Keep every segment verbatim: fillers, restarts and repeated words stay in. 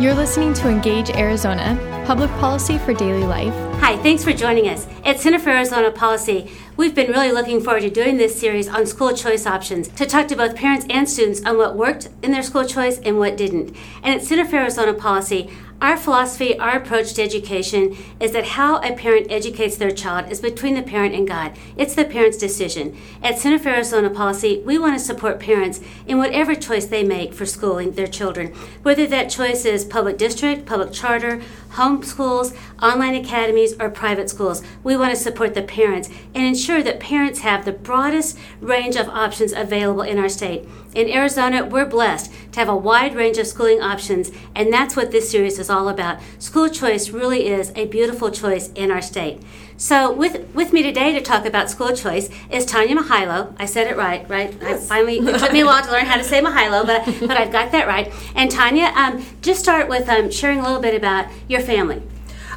You're listening to Engage Arizona, public policy for daily life. Hi, thanks for joining us. At Center for Arizona Policy, we've been really looking forward to doing this series on school choice options to talk to both parents and students on what worked in their school choice and what didn't. And at Center for Arizona Policy, our philosophy, our approach to education is that how a parent educates their child is between the parent and God. It's the parent's decision. At Center for Arizona Policy, we want to support parents in whatever choice they make for schooling their children, whether that choice is public district, public charter, home schools, online academies, or private schools. We want to support the parents and ensure that parents have the broadest range of options available in our state. In Arizona, we're blessed to have a wide range of schooling options, and that's what this series is all about. School choice really is a beautiful choice in our state. So with, with me today to talk about school choice is Tanya Mahilo. I said it right, right? Yes. I finally, it took me a while to learn how to say Mahilo, but, but I've got that right. And Tanya, um, just start with um, sharing a little bit about your family.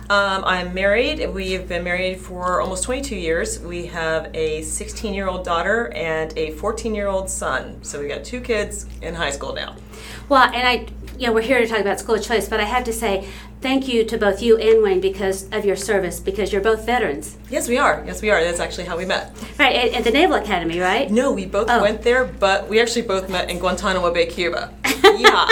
Um, I'm married. We've been married for almost twenty-two years. We have a sixteen-year-old daughter and a fourteen-year-old son. So we got two kids in high school now. Well, and I, you know, we're here to talk about school choice, but I have to say thank you to both you and Wayne because of your service, because you're both veterans. Yes, we are. Yes, we are. That's actually how we met. Right, at, at the Naval Academy, right? No, we both oh. went there, but we actually both met in Guantanamo Bay, Cuba. Yeah.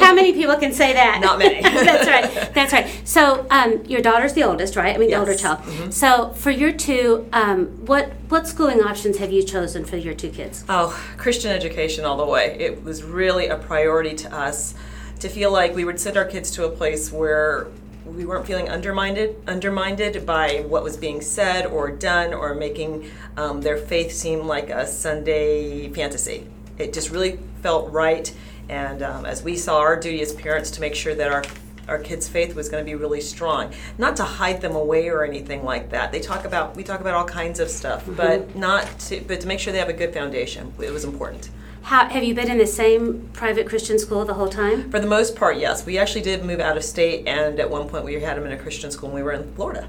How many people can say that? Not many. That's right. That's right. So um, your daughter's the oldest, right? I mean, yes. The older child. Mm-hmm. So for your two, um, what what schooling options have you chosen for your two kids? Oh, Christian education all the way. It was really a priority to us to feel like we would send our kids to a place where we weren't feeling undermined, undermined by what was being said or done or making um, their faith seem like a Sunday fantasy. It just really felt right. And um, as we saw our duty as parents to make sure that our, our kids' faith was going to be really strong, not to hide them away or anything like that. They talk about we talk about all kinds of stuff, mm-hmm. but not to, but to make sure they have a good foundation. It was important. How, have you been in the same private Christian school the whole time? For the most part, yes. We actually did move out of state, and at one point we had them in a Christian school when we were in Florida.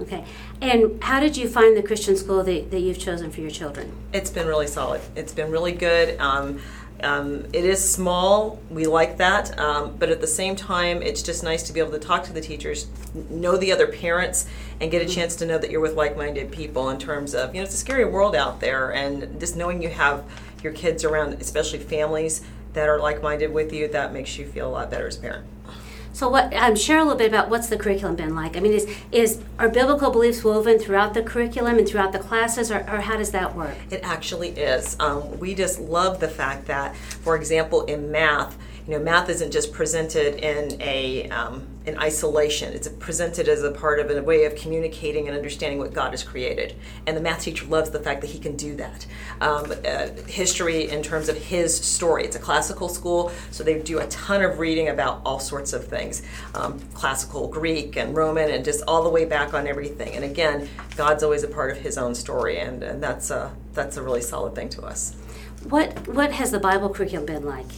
Okay. And how did you find the Christian school that, that you've chosen for your children? It's been really solid. It's been really good. Um, Um, it is small, we like that, um, but at the same time, it's just nice to be able to talk to the teachers, know the other parents, and get a chance to know that you're with like-minded people in terms of, you know, it's a scary world out there, and just knowing you have your kids around, especially families that are like-minded with you, that makes you feel a lot better as a parent. So what? Um, share a little bit about what's the curriculum been like. I mean, is is are biblical beliefs woven throughout the curriculum and throughout the classes, or, or how does that work? It actually is. Um, we just love the fact that, for example, in math, you know, math isn't just presented in a um, in isolation. It's presented as a part of a way of communicating and understanding what God has created. And the math teacher loves the fact that he can do that. Um, uh, history in terms of his story. It's a classical school, so they do a ton of reading about all sorts of things. Um, classical, Greek, and Roman, and just all the way back on everything. And again, God's always a part of his own story, and, and that's a, that's a really solid thing to us. What, what has the Bible curriculum been like?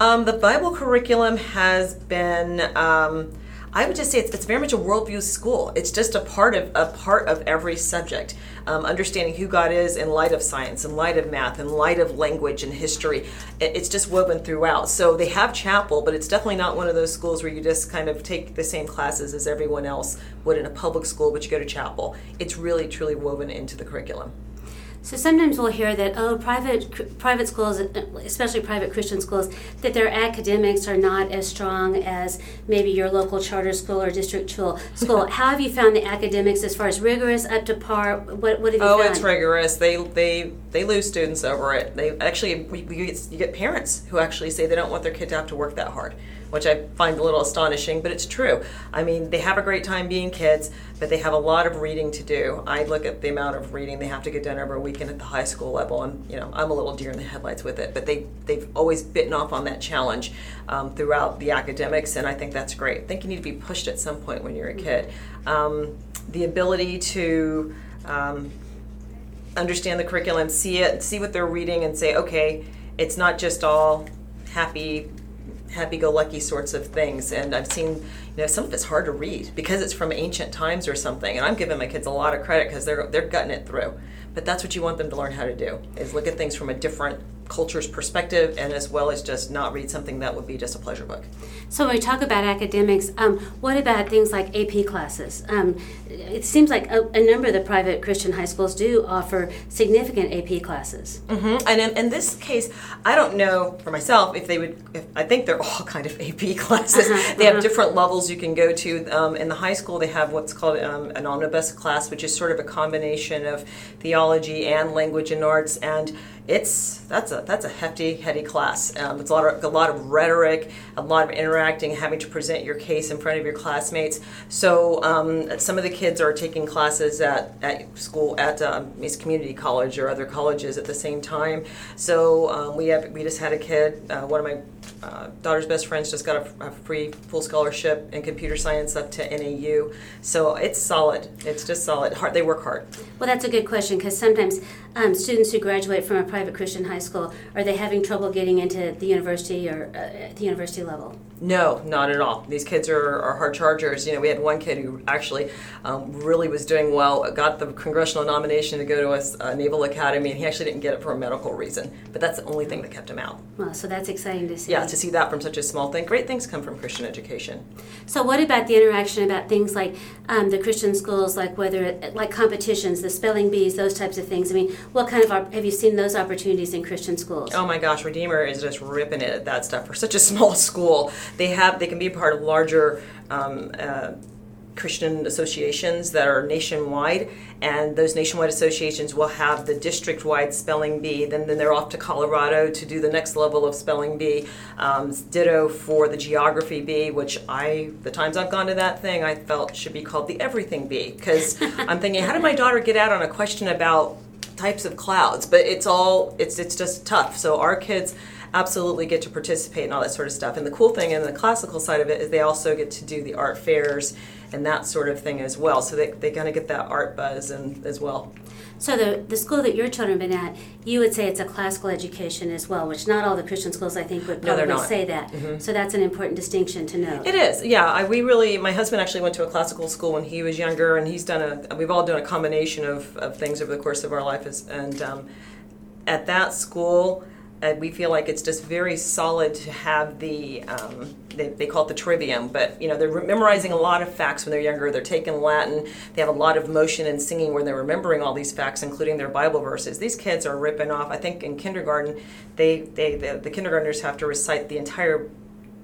Um, the Bible curriculum has been, um, I would just say it's, it's very much a worldview school. It's just a part of a part of every subject. Um, understanding who God is in light of science, in light of math, in light of language and history. It, it's just woven throughout. So they have chapel, but it's definitely not one of those schools where you just kind of take the same classes as everyone else would in a public school, but you go to chapel. It's really, truly woven into the curriculum. So sometimes we'll hear that, oh, private private schools, especially private Christian schools, that their academics are not as strong as maybe your local charter school or district school. School. How have you found the academics as far as rigorous, up to par? What what have you oh, found? Oh, it's rigorous. They they they lose students over it. They actually we, we get, you get parents who actually say they don't want their kid to have to work that hard, which I find a little astonishing, but it's true. I mean, they have a great time being kids, but they have a lot of reading to do. I look at the amount of reading they have to get done over a weekend at the high school level, and you know, I'm a little deer in the headlights with it, but they, they've always bitten off on that challenge um, throughout the academics, and I think that's great. I think you need to be pushed at some point when you're a kid. Um, the ability to um, understand the curriculum, see it, see what they're reading, and say, okay, it's not just all happy, happy-go-lucky sorts of things, and I've seen, you know, some of it's hard to read because it's from ancient times or something, and I'm giving my kids a lot of credit because they're they're gutting it through, but that's what you want them to learn how to do, is look at things from a different culture's perspective, and as well as just not read something that would be just a pleasure book. So when we talk about academics, um, what about things like A P classes? Um, it seems like a, a number of the private Christian high schools do offer significant A P classes. Mm-hmm. And in, in this case, I don't know for myself if they would, if, I think they're all kind of A P classes. Uh-huh. They have uh-huh. different levels you can go to. Um, in the high school, they have what's called um, an omnibus class, which is sort of a combination of theology and language and arts, and It's that's a that's a hefty, heady class. Um, it's a lot of a lot of rhetoric, a lot of interacting, having to present your case in front of your classmates. So um, some of the kids are taking classes at, at school at um, East Community College or other colleges at the same time. So um, we have we just had a kid. Uh, one of my uh, daughter's best friends just got a, a free full scholarship in computer science up to N A U. So it's solid. It's just solid. Hard. They work hard. Well, that's a good question, because sometimes um, students who graduate from a private Christian high school, are they having trouble getting into the university or uh, the university level? No, not at all. These kids are, are hard chargers. You know, we had one kid who actually um, really was doing well, got the congressional nomination to go to a uh, Naval Academy, and he actually didn't get it for a medical reason. But that's the only thing that kept him out. Well, so that's exciting to see. Yeah, to see that from such a small thing. Great things come from Christian education. So what about the interaction about things like um, the Christian schools, like whether like competitions, the spelling bees, those types of things? I mean, what kind of have you seen those opportunities in Christian schools? Oh my gosh, Redeemer is just ripping it at that stuff for such a small school. They have they can be part of larger um, uh, Christian associations that are nationwide, and those nationwide associations will have the district-wide spelling bee. Then, then they're off to Colorado to do the next level of spelling bee. Um, ditto for the geography bee, which I, the times I've gone to that thing, I felt should be called the everything bee, because I'm thinking, how did my daughter get out on a question about types of clouds? But it's all, it's it's just tough. So our kids absolutely get to participate in all that sort of stuff. And the cool thing in the classical side of it is they also get to do the art fairs and that sort of thing as well. So they, they kind of get that art buzz and as well. So the the school that your children have been at, you would say it's a classical education as well, which not all the Christian schools, I think, would probably no, say that. Mm-hmm. So that's an important distinction to know. It is, yeah. I, we really, my husband actually went to a classical school when he was younger, and he's done a, we've all done a combination of, of things over the course of our life. As, and um, at that school, Uh, we feel like it's just very solid to have the, um, they, they call it the trivium, but you know, they're re- memorizing a lot of facts when they're younger. They're taking Latin. They have a lot of motion and singing where they're remembering all these facts, including their Bible verses. These kids are ripping off. I think in kindergarten, they, they the, the kindergartners have to recite the entire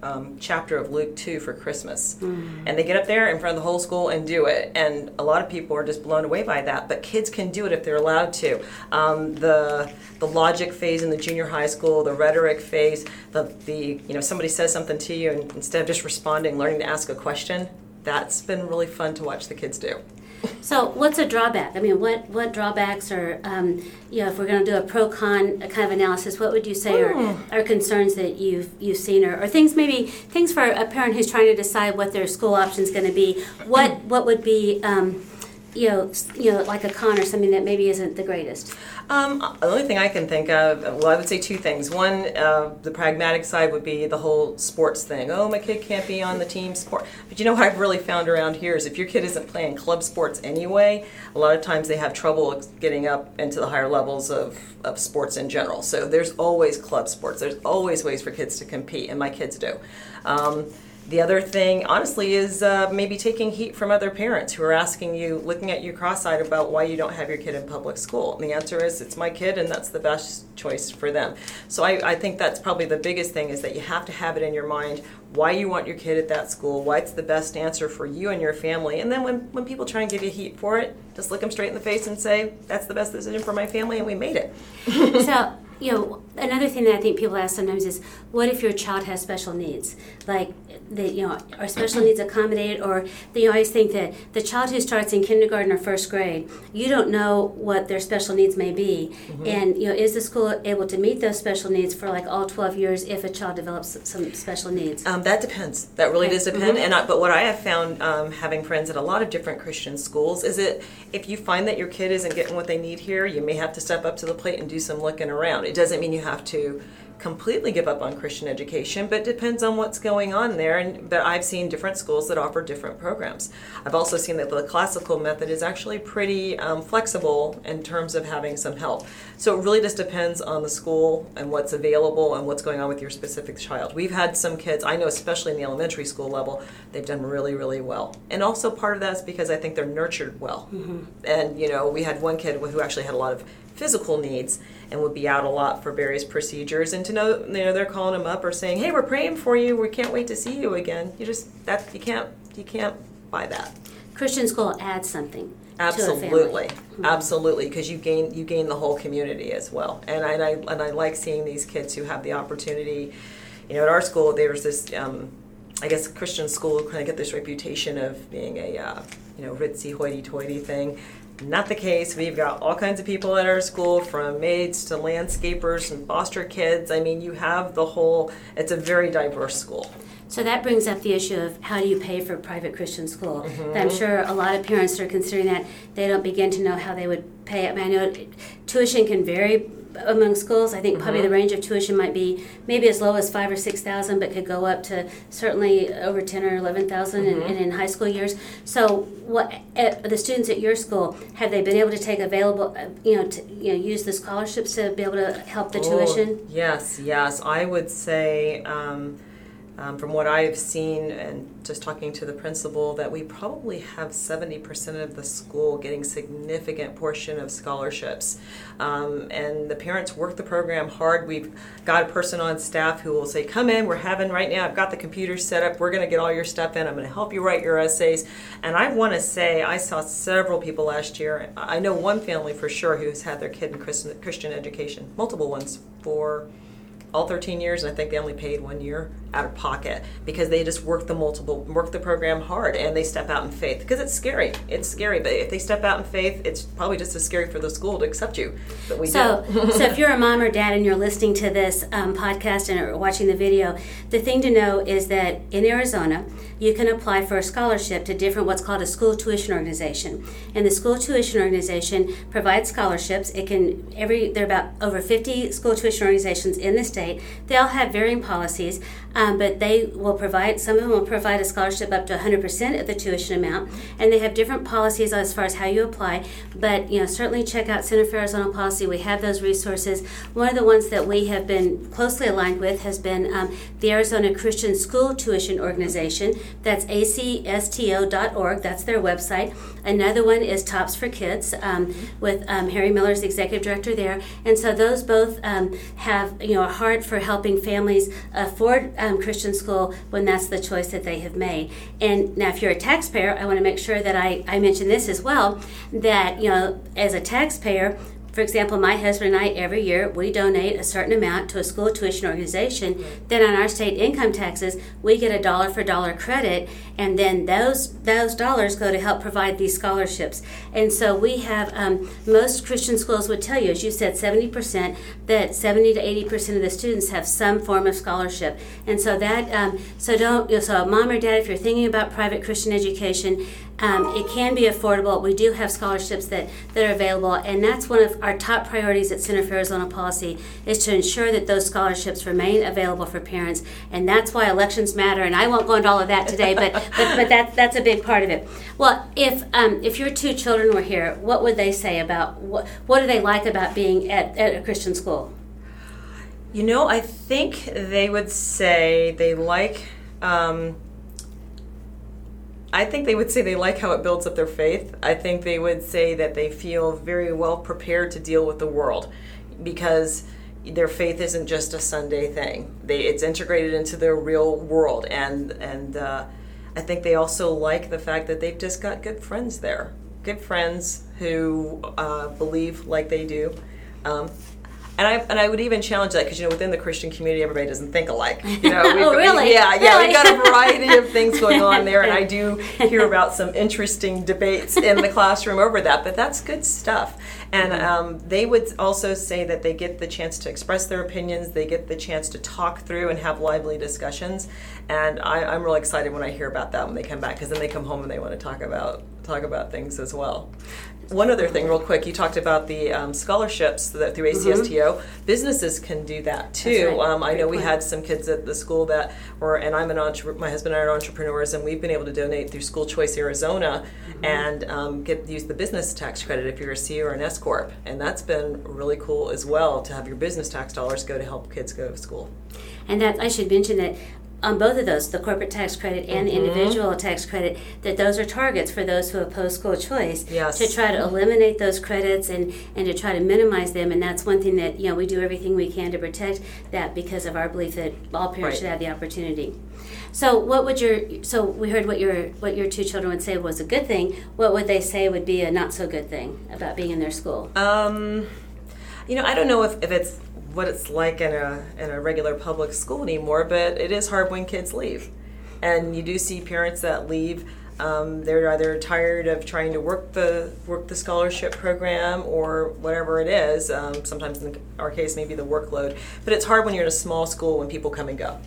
um, chapter of Luke two for Christmas. Mm-hmm. And they get up there in front of the whole school and do it. And a lot of people are just blown away by that, but kids can do it if they're allowed to. Um, the... The logic phase in the junior high school, the rhetoric phase, the, the you know, somebody says something to you, and instead of just responding, learning to ask a question, that's been really fun to watch the kids do. So what's a drawback? I mean, what, what drawbacks are, um, you know, if we're going to do a pro-con kind of analysis, what would you say are, are concerns that you've you've seen, or, or things maybe, things for a parent who's trying to decide what their school option's going to be, what, what would be... Um, You know, you know, like a con or something that maybe isn't the greatest? Um, the only thing I can think of, well, I would say two things. One, uh, the pragmatic side would be the whole sports thing. Oh, my kid can't be on the team sport. But you know what I've really found around here is if your kid isn't playing club sports anyway, a lot of times they have trouble getting up into the higher levels of, of sports in general. So there's always club sports. There's always ways for kids to compete, and my kids do. Um, The other thing, honestly, is uh, maybe taking heat from other parents who are asking you, looking at you cross-eyed about why you don't have your kid in public school. And the answer is, it's my kid, and that's the best choice for them. So I, I think that's probably the biggest thing, is that you have to have it in your mind why you want your kid at that school, why it's the best answer for you and your family. And then when, when people try and give you heat for it, just look them straight in the face and say, that's the best decision for my family, and we made it. So, you know, another thing that I think people ask sometimes is, what if your child has special needs? Like, they, you know, are special needs accommodated? Or they always think that the child who starts in kindergarten or first grade, you don't know what their special needs may be. Mm-hmm. And, you know, is the school able to meet those special needs for, like, all twelve years if a child develops some special needs? Um, that depends. That really okay. does depend. Mm-hmm. And I, but what I have found, um, having friends at a lot of different Christian schools, is that if you find that your kid isn't getting what they need here, you may have to step up to the plate and do some looking around. It doesn't mean you have to completely give up on Christian education, but depends on what's going on there. And but I've seen different schools that offer different programs. I've also seen that the classical method is actually pretty um, flexible in terms of having some help. So it really just depends on the school and what's available and what's going on with your specific child. We've had some kids, I know especially in the elementary school level, they've done really, really well. And also part of that is because I think they're nurtured well. Mm-hmm. And you know, we had one kid who actually had a lot of physical needs and would be out a lot for various procedures, and to know, you know, they're calling them up or saying, hey, we're praying for you, we can't wait to see you again. You just, that you can't you can't buy that. Christian school adds something. Absolutely. To a family. Absolutely, because you gain you gain the whole community as well. And I, and I and I like seeing these kids who have the opportunity. You know, at our school there's this um, I guess Christian school kind of get this reputation of being a uh, you know, ritzy hoity-toity thing. Not the case. We've got all kinds of people at our school, from maids to landscapers and foster kids. I mean, you have the whole, it's a very diverse school. So that brings up the issue of how do you pay for private Christian school? Mm-hmm. I'm sure a lot of parents are considering that. They don't begin to know how they would pay it. I mean, I know tuition can vary among schools. I think mm-hmm. probably the range of tuition might be maybe as low as five or six thousand, but could go up to certainly over ten or eleven thousand, mm-hmm. and, and in high school years. So, what the students at your school, have they been able to take available, you know, to, you know, use the scholarships to be able to help the oh, tuition? Yes, yes, I would say. Um, Um, from what I've seen and just talking to the principal, that we probably have seventy percent of the school getting significant portion of scholarships. Um, and the parents work the program hard. We've got a person on staff who will say, come in, we're having right now, I've got the computer set up, we're going to get all your stuff in, I'm going to help you write your essays. And I want to say, I saw several people last year, I know one family for sure who's had their kid in Christian, Christian education, multiple ones, for all thirteen years, and I think they only paid one year out of pocket because they just work the multiple, work the program hard, and they step out in faith because it's scary. It's scary, but if they step out in faith, it's probably just as scary for the school to accept you. But we so, do. So if you're a mom or dad and you're listening to this um, podcast and are watching the video, the thing to know is that in Arizona, you can apply for a scholarship to different what's called a school tuition organization, and the school tuition organization provides scholarships. It can every there are about over fifty school tuition organizations in the state. They all have varying policies, um, but they will provide, some of them will provide a scholarship up to one hundred percent of the tuition amount, and they have different policies as far as how you apply, but you know, certainly check out Center for Arizona Policy. We have those resources. One of the ones that we have been closely aligned with has been um, the Arizona Christian School Tuition Organization. That's A C S T O dot org. That's their website. Another one is Tops for Kids um, with um, Harry Miller's executive director there, and so those both um, have, you know, a hard for helping families afford um, Christian school when that's the choice that they have made. And now if you're a taxpayer, I want to make sure that I, I mention this as well, that, you know, as a taxpayer, for example, my husband and I, every year, we donate a certain amount to a school tuition organization. Then on our state income taxes, we get a dollar-for-dollar credit, and then those those dollars go to help provide these scholarships. And so we have, um, most Christian schools would tell you, as you said, seventy percent, that seventy to eighty percent of the students have some form of scholarship. And so that, um, so don't, you know, so mom or dad, if you're thinking about private Christian education, Um, it can be affordable. We do have scholarships that, that are available, and that's one of our top priorities at Center for Arizona Policy, is to ensure that those scholarships remain available for parents, and that's why elections matter, and I won't go into all of that today, but but, but that, that's a big part of it. Well, if um, if your two children were here, what would they say about, what, what do they like about being at, at a Christian school? You know, I think they would say they like... Um, I think they would say they like how it builds up their faith. I think they would say that they feel very well prepared to deal with the world because their faith isn't just a Sunday thing. They, it's integrated into their real world. And and uh, I think they also like the fact that they've just got good friends there, good friends who uh, believe like they do. Um, And I and I would even challenge that, because you know, within the Christian community, everybody doesn't think alike. You know, oh, really? Yeah, yeah. Really? We've got a variety of things going on there, and I do hear about some interesting debates in the classroom over that. But that's good stuff. And um, they would also say that they get the chance to express their opinions. They get the chance to talk through and have lively discussions. And I, I'm really excited when I hear about that when they come back, because then they come home and they want to talk about. talk about things as well. One other thing real quick, you talked about the um, scholarships that through A C S T O. Mm-hmm. Businesses can do that too. Right. Um, I know we had some kids at the school that were, and I'm an entre- my husband and I are entrepreneurs, and we've been able to donate through School Choice Arizona mm-hmm. and um, get use the business tax credit if you're a C or an S Corp. And that's been really cool as well, to have your business tax dollars go to help kids go to school. And that I should mention that on both of those, the corporate tax credit and mm-hmm. the individual tax credit, that those are targets for those who oppose school choice, yes. to try to eliminate those credits and, and to try to minimize them. And that's one thing that, you know, we do everything we can to protect that because of our belief that all parents right. should have the opportunity. So what would your, so we heard what your what your two children would say was a good thing. What would they say would be a not so good thing about being in their school? Um, you know, I don't know if, if it's what it's like in a in a regular public school anymore, but it is hard when kids leave. And you do see parents that leave. Um, they're either tired of trying to work the work the scholarship program or whatever it is. Um, sometimes in our case, maybe the workload. But it's hard when you're in a small school when people come and go.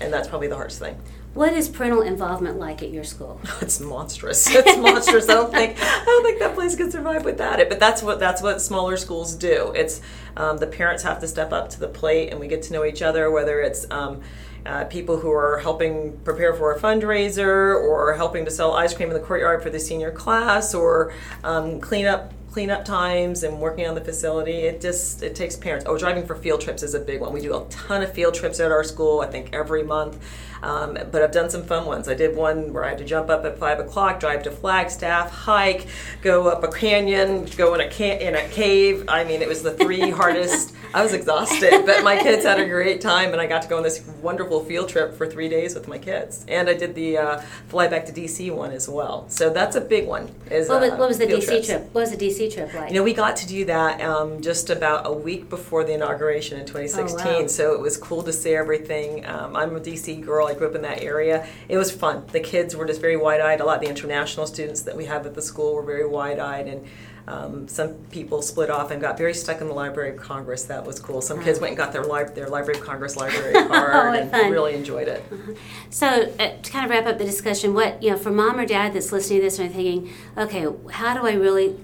And that's probably the hardest thing. What is parental involvement like at your school? It's monstrous. It's monstrous. I don't think I don't think that place could survive without it. But that's what that's what smaller schools do. It's um, the parents have to step up to the plate, and we get to know each other. Whether it's um, uh, people who are helping prepare for a fundraiser, or helping to sell ice cream in the courtyard for the senior class, or um, clean up. Cleanup times and working on the facility, it just it takes parents. Oh, driving for field trips is a big one. We do a ton of field trips at our school, I think every month, um, but I've done some fun ones. I did one where I had to jump up at five o'clock, drive to Flagstaff, hike, go up a canyon, go in a, can- in a cave. I mean, it was the three hardest. I was exhausted, but my kids had a great time, and I got to go on this wonderful field trip for three days with my kids. And I did the uh, fly back to D C one as well. So that's a big one. Is, what, was, uh, what was the D C trips. trip? What was the D C trip like? You know, we got to do that um, just about a week before the inauguration in twenty sixteen. Oh, wow. So it was cool to see everything. Um, I'm a D C girl. I grew up in that area. It was fun. The kids were just very wide-eyed. A lot of the international students that we have at the school were very wide-eyed, and Um, some people split off and got very stuck in the Library of Congress. That was cool. Some kids went and got their, li- their Library of Congress library card oh, and fun. Really enjoyed it. Uh-huh. So uh, to kind of wrap up the discussion, what you know, for mom or dad that's listening to this and thinking, okay, how do I really,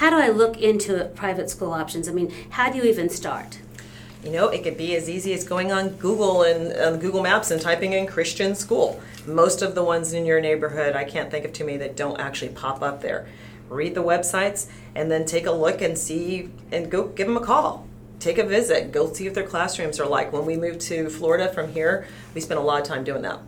how do I look into it, private school options? I mean, how do you even start? You know, it could be as easy as going on Google and uh, Google Maps and typing in Christian school. Most of the ones in your neighborhood, I can't think of too many that don't actually pop up there. Read the websites, and then take a look and see, and go give them a call. Take a visit. Go see what their classrooms are like. When we moved to Florida from here, we spent a lot of time doing that.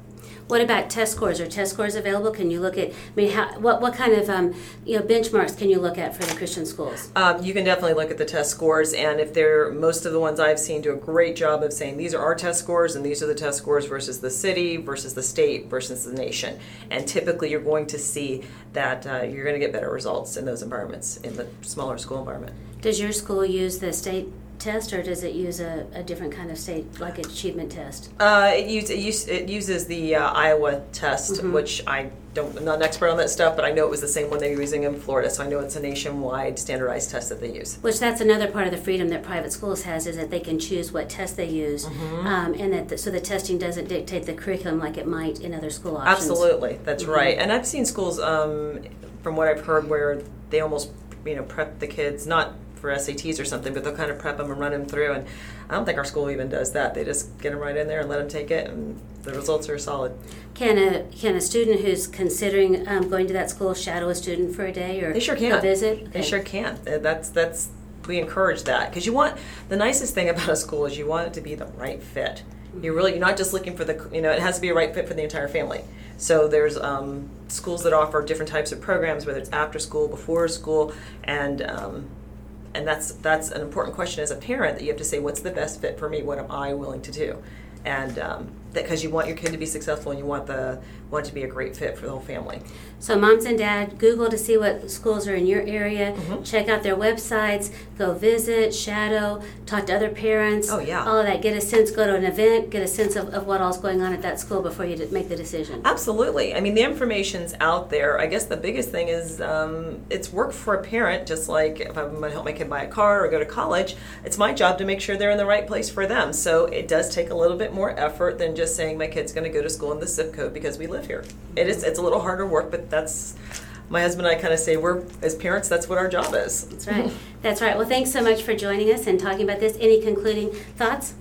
What about test scores? Are test scores available? Can you look at, I mean, how, what what kind of um, you know benchmarks can you look at for the Christian schools? Um, you can definitely look at the test scores, and if they're, most of the ones I've seen do a great job of saying these are our test scores, and these are the test scores versus the city, versus the state, versus the nation. And typically you're going to see that uh, you're going to get better results in those environments, in the smaller school environment. Does your school use the state test, or does it use a, a different kind of state, like an achievement test? Uh, it, use, it, use, it uses the uh, Iowa test, mm-hmm. which I don't, I'm not an expert on that stuff, but I know it was the same one they were using in Florida, so I know it's a nationwide standardized test that they use. Which that's another part of the freedom that private schools has, is that they can choose what test they use, mm-hmm. um, and that the, so the testing doesn't dictate the curriculum like it might in other school options. Absolutely, that's mm-hmm. right. And I've seen schools, um, from what I've heard, where they almost you know prep the kids, not for S A Ts or something, but they'll kind of prep them and run them through, and I don't think our school even does that. They just get them right in there and let them take it, and the results are solid. Can a can a student who's considering um, going to that school shadow a student for a day or they sure can. a visit? Okay. They sure can. That's that's we encourage that, because you want, the nicest thing about a school is you want it to be the right fit. You really you're not just looking for the you know it has to be a right fit for the entire family. So there's um, schools that offer different types of programs, whether it's after school, before school, and um, And that's that's an important question as a parent, that you have to say, what's the best fit for me? What am I willing to do? And um, that, because you want your kid to be successful, and you want the want it to be a great fit for the whole family. So moms and dad, Google to see what schools are in your area. Mm-hmm. Check out their websites. Go visit, shadow, talk to other parents. Oh, yeah. All of that. Get a sense, go to an event, get a sense of, of what all's going on at that school before you make the decision. Absolutely. I mean, the information's out there. I guess the biggest thing is um, it's work for a parent, just like if I'm going to help my kid buy a car or go to college, it's my job to make sure they're in the right place for them. So it does take a little bit more effort than just saying my kid's going to go to school in this zip code because we live here. It is, it's a little harder work, but that's my husband and I kind of say we're, as parents, that's what our job is. That's right. That's right. Well, thanks so much for joining us and talking about this. Any concluding thoughts?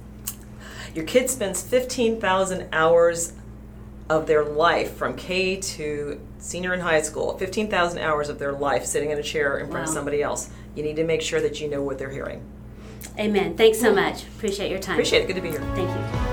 Your kid spends fifteen thousand hours of their life from K to senior in high school, fifteen thousand hours of their life sitting in a chair in front wow. of somebody else. You need to make sure that you know what they're hearing. Amen. Thanks so much. Appreciate your time. Appreciate it. Good to be here. Thank you.